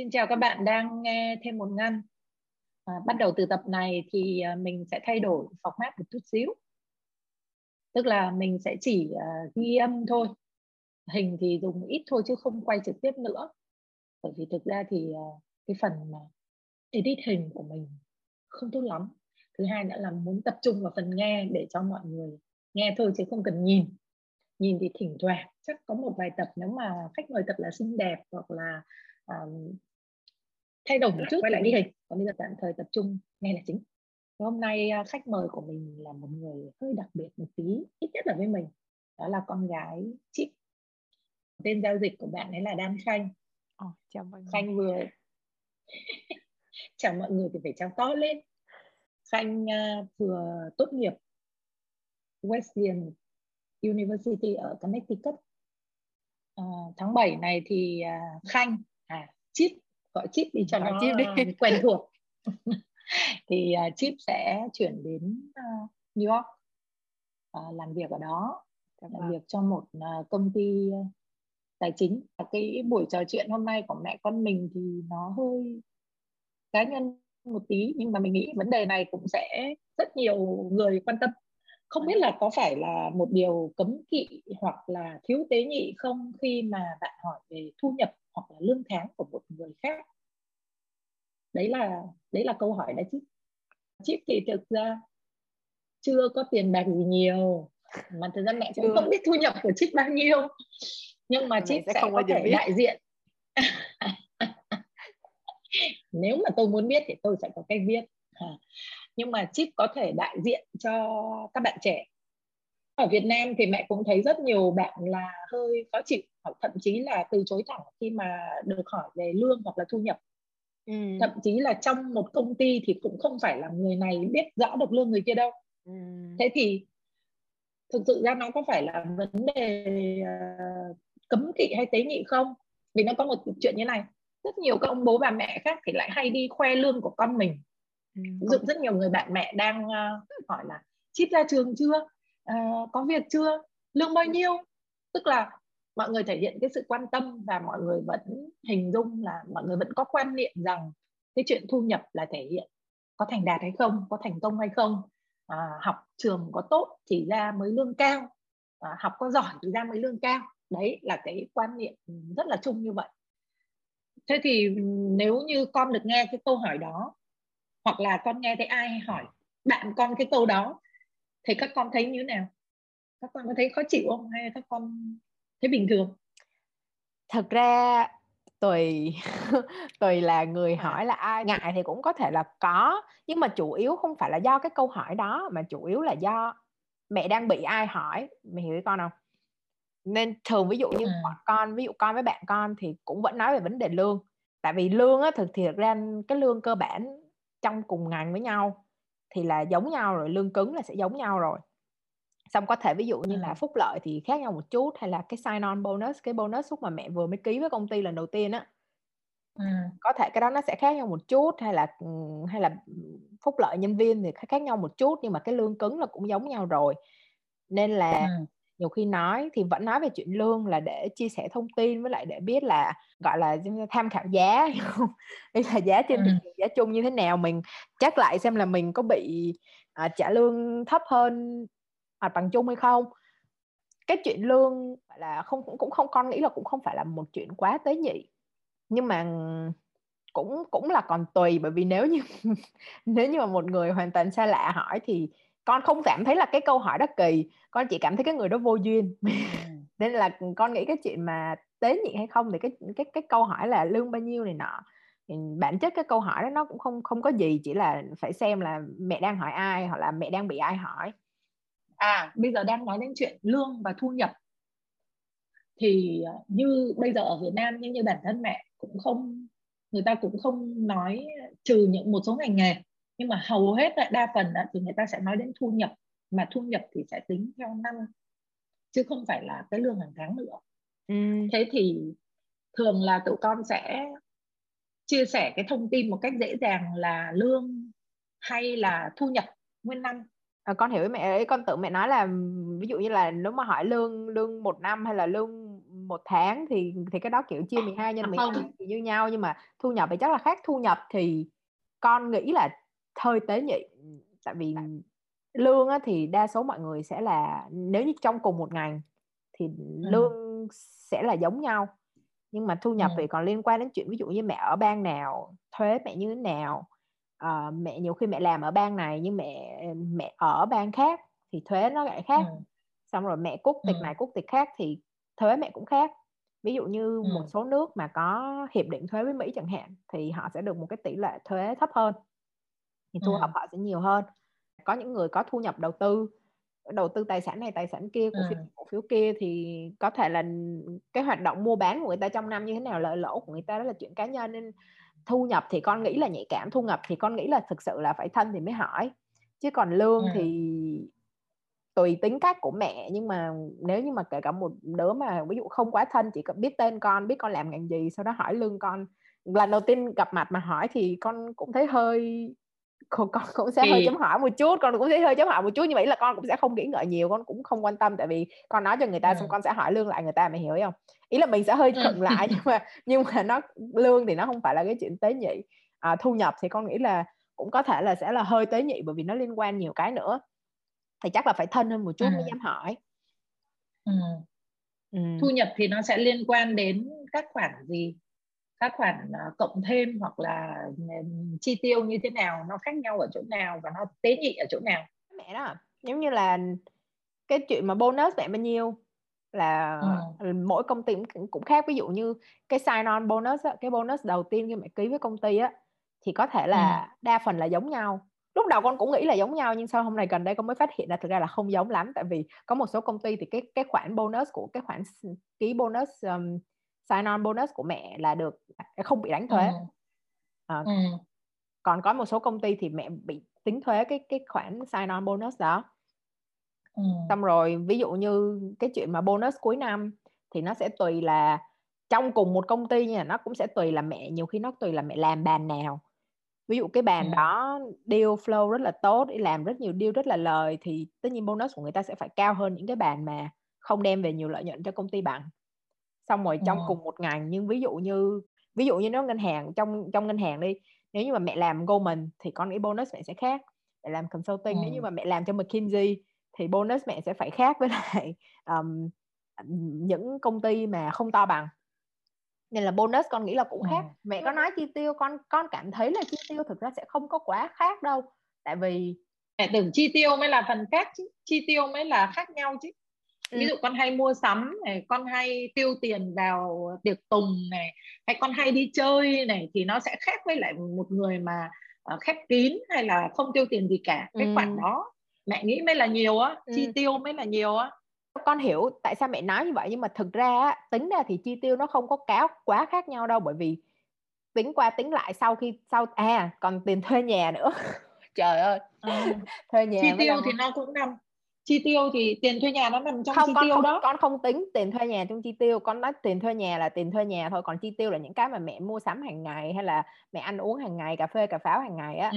Xin chào các bạn đang nghe Thêm Một Ngăn. Bắt đầu từ tập này thì mình sẽ thay đổi format một chút xíu. Tức là mình sẽ chỉ ghi âm thôi. Hình thì dùng ít thôi chứ không quay trực tiếp nữa. Bởi vì thực ra thì cái phần mà edit hình của mình không tốt lắm. Thứ hai nữa là muốn tập trung vào phần nghe để cho mọi người nghe thôi chứ không cần nhìn. Nhìn thì thỉnh thoảng chắc có một vài tập nếu mà khách mời thật là xinh đẹp hoặc là thay đổi một chút quay lại đi hình. Còn bây giờ tạm thời tập trung nghe là chính. Hôm nay khách mời của mình là một người hơi đặc biệt một tí, ít nhất là với mình. Đó là con gái Chip. Tên giao dịch của bạn ấy là Đan Khanh. Chào mọi người. Khanh vừa chào mọi người thì phải chào to lên. Khanh vừa tốt nghiệp Western University ở Connecticut. Tháng 7 này thì Khanh Chip, gọi Chip đi cho nó quen thuộc. Thì Chip sẽ chuyển đến New York làm việc ở đó, làm việc cho một công ty tài chính. Cái buổi trò chuyện hôm nay của mẹ con mình thì nó hơi cá nhân một tí, nhưng mà mình nghĩ vấn đề này cũng sẽ rất nhiều người quan tâm. Không biết là có phải là một điều cấm kỵ hoặc là thiếu tế nhị không khi mà bạn hỏi về thu nhập hoặc là lương tháng của một người khác. Đấy là câu hỏi đấy chứ. Chip thì thực ra chưa có tiền bạc gì nhiều, mà thực ra mẹ cũng không biết thu nhập của Chip bao nhiêu. Nhưng mà Chip sẽ không có thể đại diện. Nếu mà tôi muốn biết thì tôi sẽ có cách viết. Nhưng mà Chip có thể đại diện cho các bạn trẻ. Ở Việt Nam thì mẹ cũng thấy rất nhiều bạn là hơi khó chịu hoặc thậm chí là từ chối thẳng khi mà được hỏi về lương hoặc là thu nhập. Thậm chí là trong một công ty thì cũng không phải là người này biết rõ được lương người kia đâu. Thế thì thực sự ra nó có phải là vấn đề cấm kỵ hay tế nhị không? Vì nó có một chuyện như này, rất nhiều các ông bố bà mẹ khác thì lại hay đi khoe lương của con mình. Ví dụ rất nhiều người bạn mẹ đang hỏi là Chip ra trường chưa? Có việc chưa? Lương bao nhiêu? Tức là mọi người thể hiện cái sự quan tâm và mọi người vẫn hình dung là mọi người vẫn có quan niệm rằng cái chuyện thu nhập là thể hiện có thành đạt hay không, có thành công hay không, học trường có tốt thì ra mới lương cao, học có giỏi thì ra mới lương cao. Đấy là cái quan niệm rất là chung như vậy. Thế thì nếu như con được nghe cái câu hỏi đó, hoặc là con nghe thấy ai hỏi bạn con cái câu đó, thì các con thấy như thế nào? Các con có thấy khó chịu không? Hay các con thấy bình thường? Thật ra tùy là người hỏi là ai. Ngại thì cũng có thể là có, nhưng mà chủ yếu không phải là do cái câu hỏi đó, mà chủ yếu là do mẹ đang bị ai hỏi. Mẹ hiểu ý con không? Nên thường ví dụ như con, ví dụ con với bạn con thì cũng vẫn nói về vấn đề lương. Tại vì lương á, thực ra cái lương cơ bản trong cùng ngành với nhau thì là giống nhau rồi, lương cứng là sẽ giống nhau rồi. Xong có thể ví dụ như là phúc lợi thì khác nhau một chút, hay là cái sign on bonus, cái bonus lúc mà mẹ vừa mới ký với công ty lần đầu tiên á, có thể cái đó nó sẽ khác nhau một chút, hay là phúc lợi nhân viên thì khác nhau một chút, nhưng mà cái lương cứng là cũng giống nhau rồi. Nên là nhiều khi nói thì vẫn nói về chuyện lương là để chia sẻ thông tin, với lại để biết là gọi là tham khảo giá, đây là giá trên thị trường giá chung như thế nào, mình check lại xem là mình có bị trả lương thấp hơn bằng chung hay không. Cái chuyện lương là cũng không, con nghĩ là cũng không phải là một chuyện quá tế nhị, nhưng mà cũng là còn tùy. Bởi vì nếu như mà một người hoàn toàn xa lạ hỏi thì con không cảm thấy là cái câu hỏi đó kỳ, con chỉ cảm thấy cái người đó vô duyên. Nên là con nghĩ cái chuyện mà tế nhị hay không thì cái câu hỏi là lương bao nhiêu này nọ, bản chất cái câu hỏi đó nó cũng không có gì, chỉ là phải xem là mẹ đang hỏi ai hoặc là mẹ đang bị ai hỏi. Bây giờ đang nói đến chuyện lương và thu nhập thì như bây giờ ở Việt Nam, nhưng như bản thân mẹ cũng không, người ta cũng không nói, trừ những một số ngành nghề, nhưng mà hầu hết đa phần thì người ta sẽ nói đến thu nhập, mà thu nhập thì sẽ tính theo năm chứ không phải là cái lương hàng tháng nữa. Thế thì thường là tụi con sẽ chia sẻ cái thông tin một cách dễ dàng là lương hay là thu nhập nguyên năm. Con hiểu với mẹ ấy, con tưởng mẹ nói là ví dụ như là nếu mà hỏi lương một năm hay là lương một tháng thì cái đó kiểu chia 12 nhân 12 thì như nhau, nhưng mà thu nhập thì chắc là khác. Thu nhập thì con nghĩ là hơi tế nhị, tại vì lương á, thì đa số mọi người sẽ là nếu như trong cùng một ngành thì lương sẽ là giống nhau, nhưng mà thu nhập thì còn liên quan đến chuyện ví dụ như mẹ ở bang nào, thuế mẹ như thế nào. Mẹ nhiều khi mẹ làm ở bang này nhưng mẹ ở bang khác thì thuế nó lại khác, xong rồi mẹ quốc tịch này quốc tịch khác thì thuế mẹ cũng khác. Ví dụ như một số nước mà có hiệp định thuế với Mỹ chẳng hạn thì họ sẽ được một cái tỷ lệ thuế thấp hơn, thì thu nhập họ sẽ nhiều hơn. Có những người có thu nhập đầu tư tài sản này tài sản kia, cổ phiếu kia, thì có thể là cái hoạt động mua bán của người ta trong năm như thế nào, lợi lỗ của người ta, đó là chuyện cá nhân. Nên thu nhập thì con nghĩ là nhạy cảm, thu nhập thì con nghĩ là thực sự là phải thân thì mới hỏi, chứ còn lương thì tùy tính cách của mẹ. Nhưng mà nếu như mà kể cả một đứa mà ví dụ không quá thân, chỉ cần biết tên con, biết con làm ngành gì, sau đó hỏi lương con, lần đầu tiên gặp mặt mà hỏi thì con cũng thấy hơi, con cũng sẽ hơi chấm hỏi một chút, con cũng thấy hơi chấm hỏi một chút. Như vậy là con cũng sẽ không nghĩ ngợi nhiều, con cũng không quan tâm, tại vì con nói cho người ta xong con sẽ hỏi lương lại người ta, mày hiểu không? Ý là mình sẽ hơi khựng lại, nhưng mà nó lương thì nó không phải là cái chuyện tế nhị. Thu nhập thì con nghĩ là cũng có thể là sẽ là hơi tế nhị, bởi vì nó liên quan nhiều cái nữa, thì chắc là phải thân hơn một chút mới dám hỏi. Thu nhập thì nó sẽ liên quan đến các khoản gì, các khoản cộng thêm hoặc là chi tiêu như thế nào, nó khác nhau ở chỗ nào và nó tế nhị ở chỗ nào. Mẹ đó, giống như là cái chuyện mà bonus mẹ bao nhiêu là mỗi công ty cũng khác. Ví dụ như cái sign on bonus á, cái bonus đầu tiên khi mẹ ký với công ty á, thì có thể là đa phần là giống nhau. Lúc đầu con cũng nghĩ là giống nhau, nhưng sau hôm nay gần đây con mới phát hiện là thực ra là không giống lắm. Tại vì có một số công ty thì cái khoản bonus của cái khoản ký bonus sign on bonus của mẹ là được không bị đánh thuế. Còn có một số công ty thì mẹ bị tính thuế cái khoản sign on bonus đó. Xong rồi ví dụ như cái chuyện mà bonus cuối năm thì nó sẽ tùy là trong cùng một công ty nha, nó cũng sẽ tùy là mẹ, nhiều khi nó tùy là mẹ làm bàn nào. Ví dụ cái bàn đó deal flow rất là tốt, làm rất nhiều deal rất là lời, thì tất nhiên bonus của người ta sẽ phải cao hơn những cái bàn mà không đem về nhiều lợi nhuận cho công ty bằng. Xong rồi trong cùng một ngành, nhưng ví dụ như nó ngân hàng, trong ngân hàng đi, nếu như mà mẹ làm Goldman thì con nghĩ bonus mẹ sẽ khác. Mẹ làm consulting, nếu như mà mẹ làm cho McKinsey thì bonus mẹ sẽ phải khác với lại những công ty mà không to bằng. Nên là bonus con nghĩ là cũng khác. Mẹ có nói chi tiêu, con cảm thấy là chi tiêu thực ra sẽ không có quá khác đâu. Tại vì mẹ tưởng chi tiêu mới là phần khác chứ, chi tiêu mới là khác nhau chứ. Ví dụ con hay mua sắm này, con hay tiêu tiền vào tiệc tùng này, hay con hay đi chơi này, thì nó sẽ khác với lại một người mà khép kín hay là không tiêu tiền gì cả. Cái khoản đó mẹ nghĩ mới là nhiều á, chi tiêu mới là nhiều á. Con hiểu tại sao mẹ nói như vậy, nhưng mà thực ra tính ra thì chi tiêu nó không có quá khác nhau đâu, bởi vì tính qua tính lại còn tiền thuê nhà nữa. Trời ơi. Thuê nhà chi tiêu thì nó cũng nằm. Chi tiêu thì tiền thuê nhà nó nằm trong chi tiêu đó. Con không tính tiền thuê nhà trong chi tiêu, con nói tiền thuê nhà là tiền thuê nhà thôi, còn chi tiêu là những cái mà mẹ mua sắm hàng ngày hay là mẹ ăn uống hàng ngày, cà phê cà pháo hàng ngày á.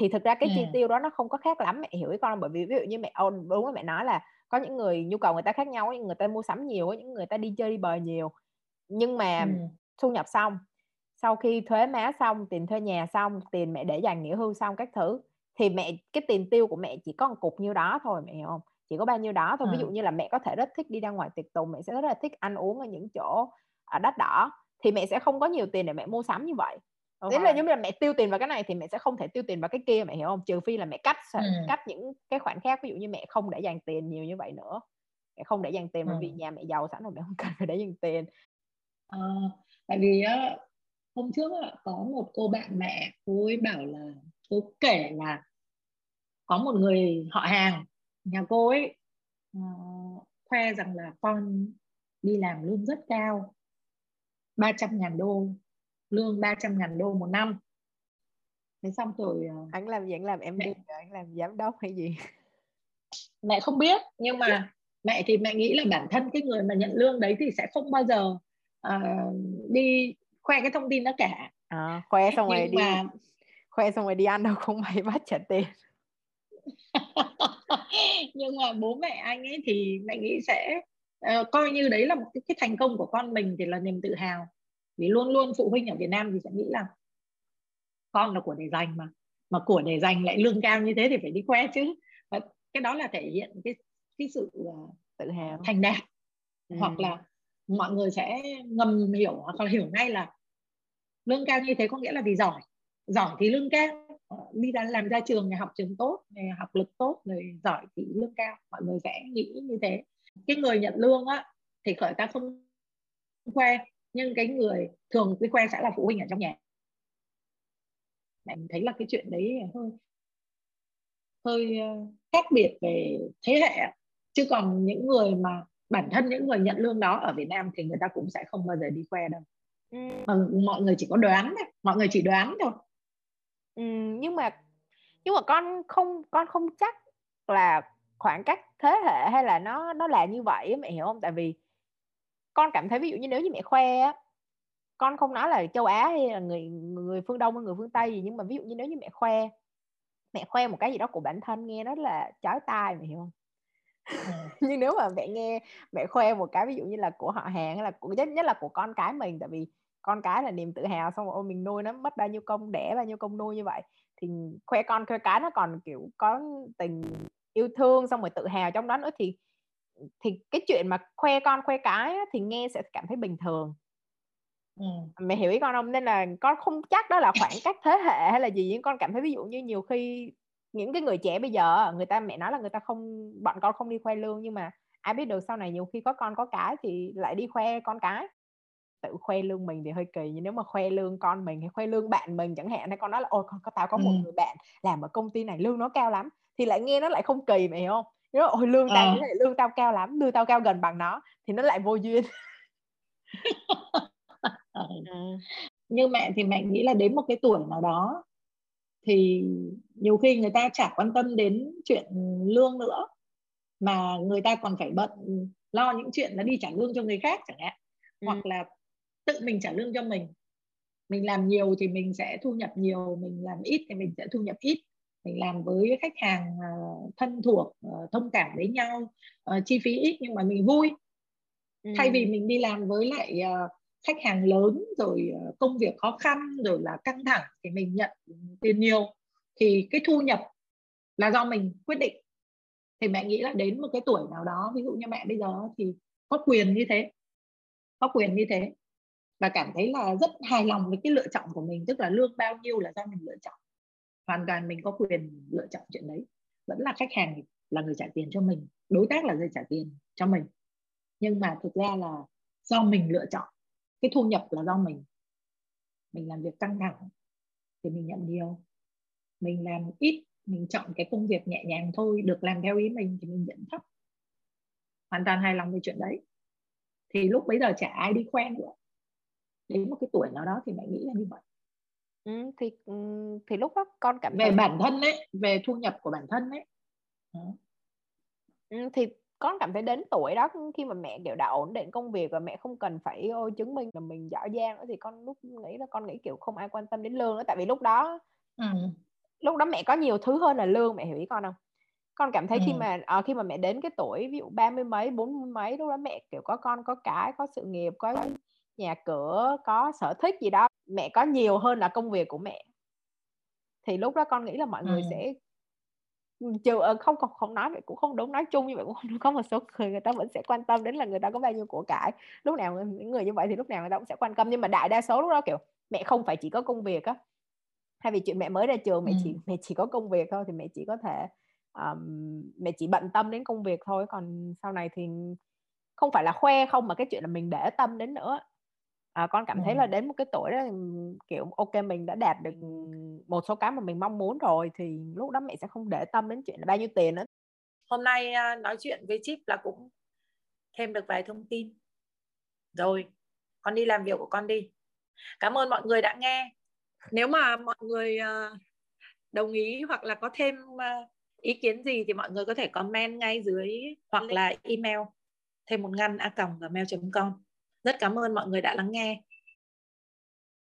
Thì thực ra cái chi tiêu đó nó không có khác lắm, mẹ hiểu ý con. Bởi vì ví dụ như mẹ, đúng là mẹ nói là có những người nhu cầu người ta khác nhau, những người ta mua sắm nhiều, những người ta đi chơi đi bời nhiều. Nhưng mà thu nhập xong, sau khi thuế má xong, tiền thuê nhà xong, tiền mẹ để dành nghỉ hưu xong các thứ, thì mẹ, cái tiền tiêu của mẹ chỉ có một cục nhiêu đó thôi, mẹ hiểu không? Chỉ có bao nhiêu đó thôi. Ví dụ như là mẹ có thể rất thích đi ra ngoài tiệc tùng, mẹ sẽ rất là thích ăn uống ở những chỗ đắt đỏ, thì mẹ sẽ không có nhiều tiền để mẹ mua sắm như vậy. Nếu là giống như là mẹ tiêu tiền vào cái này thì mẹ sẽ không thể tiêu tiền vào cái kia, mẹ hiểu không? Trừ phi là mẹ cắt những cái khoản khác. Ví dụ như mẹ không để dành tiền nhiều như vậy nữa, mẹ không để dành tiền bởi vì nhà mẹ giàu sẵn rồi, mẹ không cần phải để dành tiền. Tại vì hôm trước có một cô bạn mẹ, cô ấy bảo là, cô kể là có một người họ hàng nhà cô ấy khoe rằng là con đi làm lương rất cao, 300.000 đô, lương 300.000 đô một năm. Thế xong rồi anh làm gì? Anh làm MD, anh làm giám đốc hay gì? Mẹ không biết, nhưng mà mẹ thì mẹ nghĩ là bản thân cái người mà nhận lương đấy thì sẽ không bao giờ đi khoe cái thông tin đó cả. Khoe xong rồi đi ăn đâu không may bắt trả tiền. Nhưng mà bố mẹ anh ấy thì mẹ nghĩ sẽ coi như đấy là một cái thành công của con mình thì là niềm tự hào. Vì luôn luôn phụ huynh ở Việt Nam thì sẽ nghĩ là con là của để dành, mà của để dành lại lương cao như thế thì phải đi khoe chứ. Và cái đó là thể hiện cái sự tự hào, thành đạt. Hoặc là mọi người sẽ ngầm hiểu hoặc là hiểu ngay là lương cao như thế có nghĩa là vì giỏi, giỏi thì lương cao, đi ra làm ra trường, học trường tốt, học lực tốt, rồi giỏi thì lương cao. Mọi người sẽ nghĩ như thế. Cái người nhận lương á thì người ta không khoe, nhưng cái người thường cái khoe sẽ là phụ huynh ở trong nhà. Mình thấy là cái chuyện đấy hơi khác biệt về thế hệ, chứ còn những người mà bản thân những người nhận lương đó ở Việt Nam thì người ta cũng sẽ không bao giờ đi khoe đâu. Mà mọi người chỉ có đoán thôi, mọi người chỉ đoán thôi. Nhưng mà con không chắc là khoảng cách thế hệ hay là nó là như vậy, mẹ hiểu không? Tại vì con cảm thấy ví dụ như nếu như mẹ khoe á, con không nói là châu Á hay là người phương Đông hay người phương Tây gì, nhưng mà ví dụ như nếu như mẹ khoe một cái gì đó của bản thân nghe nó là chói tai, mẹ hiểu không? Nhưng nếu mà mẹ nghe mẹ khoe một cái ví dụ như là của họ hàng hay là nhất là của con cái mình, tại vì con cái là niềm tự hào, xong rồi ôi mình nuôi nó mất bao nhiêu công, đẻ bao nhiêu công nuôi như vậy, thì khoe con khoe cái nó còn kiểu có tình yêu thương xong rồi tự hào trong đó nữa, thì cái chuyện mà khoe con khoe cái á, thì nghe sẽ cảm thấy bình thường. Mẹ hiểu ý con không? Nên là con không chắc đó là khoảng cách thế hệ hay là gì, nhưng con cảm thấy ví dụ như nhiều khi những cái người trẻ bây giờ người ta, mẹ nói là người ta không, bọn con không đi khoe lương, nhưng mà ai biết được sau này nhiều khi có con có cái thì lại đi khoe con cái. Tự khoe lương mình thì hơi kỳ, nhưng nếu mà khoe lương con mình hay khoe lương bạn mình chẳng hạn, hay con nói là ôi con tao có một người bạn làm ở công ty này lương nó cao lắm, thì lại nghe nó lại không kỳ, mẹ hiểu không? Nếu ôi lương tao cao lắm, lương tao cao gần bằng nó thì nó lại vô duyên. Như mẹ thì mẹ nghĩ là đến một cái tuổi nào đó thì nhiều khi người ta chả quan tâm đến chuyện lương nữa, mà người ta còn phải bận lo những chuyện là đi trả lương cho người khác chẳng hạn, hoặc là tự mình trả lương cho mình làm nhiều thì mình sẽ thu nhập nhiều, mình làm ít thì mình sẽ thu nhập ít, mình làm với khách hàng thân thuộc, thông cảm với nhau, chi phí ít nhưng mà mình vui, thay vì mình đi làm với lại khách hàng lớn rồi công việc khó khăn rồi là căng thẳng thì mình nhận tiền nhiều, thì cái thu nhập là do mình quyết định. Thì mẹ nghĩ là đến một cái tuổi nào đó, ví dụ như mẹ bây giờ thì có quyền như thế và cảm thấy là rất hài lòng với cái lựa chọn của mình, tức là lương bao nhiêu là do mình lựa chọn, hoàn toàn mình có quyền lựa chọn chuyện đấy. Vẫn là khách hàng là người trả tiền cho mình, đối tác là người trả tiền cho mình, nhưng mà thực ra là do mình lựa chọn, cái thu nhập là do mình làm việc căng thẳng thì mình nhận nhiều, mình làm ít, mình chọn cái công việc nhẹ nhàng thôi, được làm theo ý mình thì mình nhận thấp, hoàn toàn hài lòng về chuyện đấy. Thì lúc bấy giờ chả ai đi khoe nữa, đến một cái tuổi nào đó thì mẹ nghĩ là như vậy. Thì lúc đó con cảm thấy về bản thân ấy, về thu nhập của bản thân ấy, thì con cảm thấy đến tuổi đó khi mà mẹ kiểu đã ổn định công việc và mẹ không cần phải chứng minh là mình giỏi giang nữa, thì con lúc nghĩ là con nghĩ kiểu không ai quan tâm đến lương nữa, tại vì lúc đó mẹ có nhiều thứ hơn là lương, mẹ hiểu ý con không? Con cảm thấy khi mà mẹ đến cái tuổi ví dụ 30 mấy 40 mấy, lúc đó mẹ kiểu có con có cái, có sự nghiệp, có nhà cửa, có sở thích gì đó, mẹ có nhiều hơn là công việc của mẹ, thì lúc đó con nghĩ là mọi người sẽ không nói vậy cũng không đúng, nói chung như vậy cũng không đúng. Có một số người ta vẫn sẽ quan tâm đến là người ta có bao nhiêu của cải, lúc nào những người như vậy thì lúc nào người ta cũng sẽ quan tâm, nhưng mà đại đa số lúc đó kiểu mẹ không phải chỉ có công việc á, thay vì chuyện mẹ mới ra trường mẹ chỉ có công việc thôi, thì mẹ chỉ có thể mẹ chỉ bận tâm đến công việc thôi, còn sau này thì không phải là khoe không mà cái chuyện là mình để tâm đến nữa. Con cảm thấy là đến một cái tuổi đó kiểu ok mình đã đạt được một số cái mà mình mong muốn rồi, thì lúc đó mẹ sẽ không để tâm đến chuyện là bao nhiêu tiền nữa. Hôm nay nói chuyện với Chip là cũng thêm được vài thông tin. Rồi, con đi làm việc của con đi. Cảm ơn mọi người đã nghe. Nếu mà mọi người đồng ý hoặc là có thêm ý kiến gì thì mọi người có thể comment ngay dưới hoặc là email thêm1ngăn@gmail.com. Rất cảm ơn mọi người đã lắng nghe.